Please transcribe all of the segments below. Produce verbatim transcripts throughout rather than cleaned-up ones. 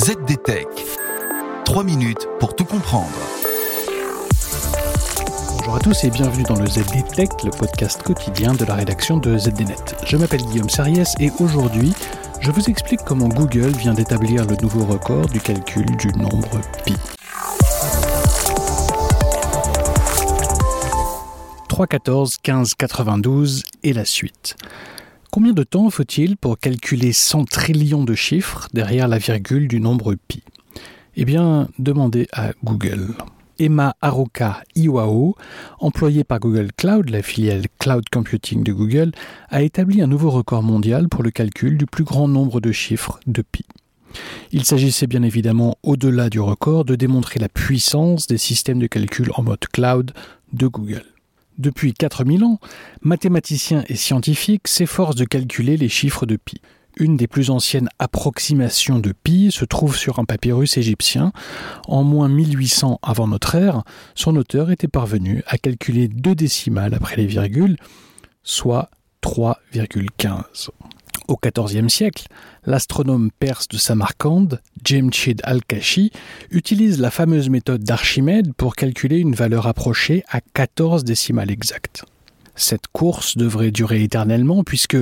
ZDTech, trois minutes pour tout comprendre. Bonjour à tous et bienvenue dans le ZDTech, le podcast quotidien de la rédaction de ZDNet. Je m'appelle Guillaume Sariès et aujourd'hui, je vous explique comment Google vient d'établir le nouveau record du calcul du nombre pi. trois, quatorze, quinze, quatre-vingt-douze et la suite. Combien de temps faut-il pour calculer cent trillions de chiffres derrière la virgule du nombre pi? Eh bien, demandez à Google. Emma Aroka Iwao, employée par Google Cloud, la filiale Cloud Computing de Google, a établi un nouveau record mondial pour le calcul du plus grand nombre de chiffres de pi. Il s'agissait bien évidemment, au-delà du record, de démontrer la puissance des systèmes de calcul en mode cloud de Google. Depuis quatre mille ans, mathématiciens et scientifiques s'efforcent de calculer les chiffres de pi. Une des plus anciennes approximations de pi se trouve sur un papyrus égyptien. En moins mille huit cents avant notre ère, son auteur était parvenu à calculer deux décimales après les virgules, soit trois virgule quinze. Au quatorzième siècle, l'astronome perse de Samarcande, Jemchid al-Kashi, utilise la fameuse méthode d'Archimède pour calculer une valeur approchée à quatorze décimales exactes. Cette course devrait durer éternellement puisque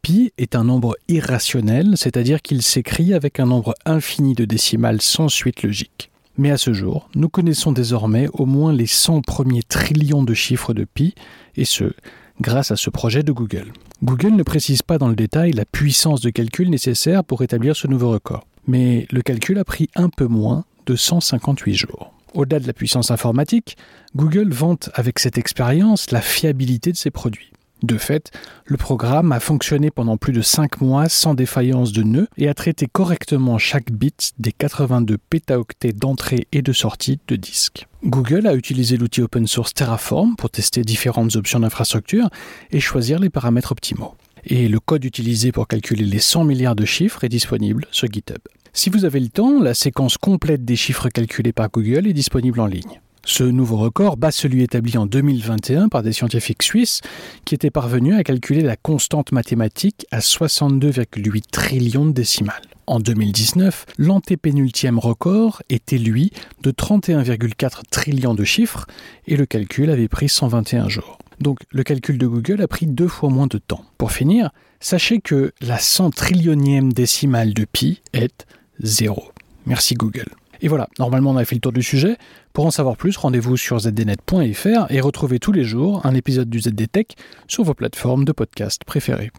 pi est un nombre irrationnel, c'est-à-dire qu'il s'écrit avec un nombre infini de décimales sans suite logique. Mais à ce jour, nous connaissons désormais au moins les cent premiers trillions de chiffres de pi, et ce, grâce à ce projet de Google. Google ne précise pas dans le détail la puissance de calcul nécessaire pour établir ce nouveau record. Mais le calcul a pris un peu moins de cent cinquante-huit jours. Au-delà de la puissance informatique, Google vante avec cette expérience la fiabilité de ses produits. De fait, le programme a fonctionné pendant plus de cinq mois sans défaillance de nœud et a traité correctement chaque bit des quatre-vingt-deux pétaoctets d'entrée et de sortie de disque. Google a utilisé l'outil open source Terraform pour tester différentes options d'infrastructure et choisir les paramètres optimaux. Et le code utilisé pour calculer les cent milliards de chiffres est disponible sur GitHub. Si vous avez le temps, la séquence complète des chiffres calculés par Google est disponible en ligne. Ce nouveau record bat celui établi en deux mille vingt et un par des scientifiques suisses qui étaient parvenus à calculer la constante mathématique à soixante-deux virgule huit trillions de décimales. En deux mille dix-neuf, l'antépénultième record était, lui, de trente et un virgule quatre trillions de chiffres et le calcul avait pris cent vingt et un jours. Donc le calcul de Google a pris deux fois moins de temps. Pour finir, sachez que la cent trillionième décimale de pi est zéro. Merci Google. Et voilà, normalement on a fait le tour du sujet. Pour en savoir plus, rendez-vous sur z d net point f r et retrouvez tous les jours un épisode du ZDTech sur vos plateformes de podcast préférées.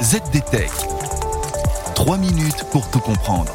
ZDTech, trois minutes pour tout comprendre.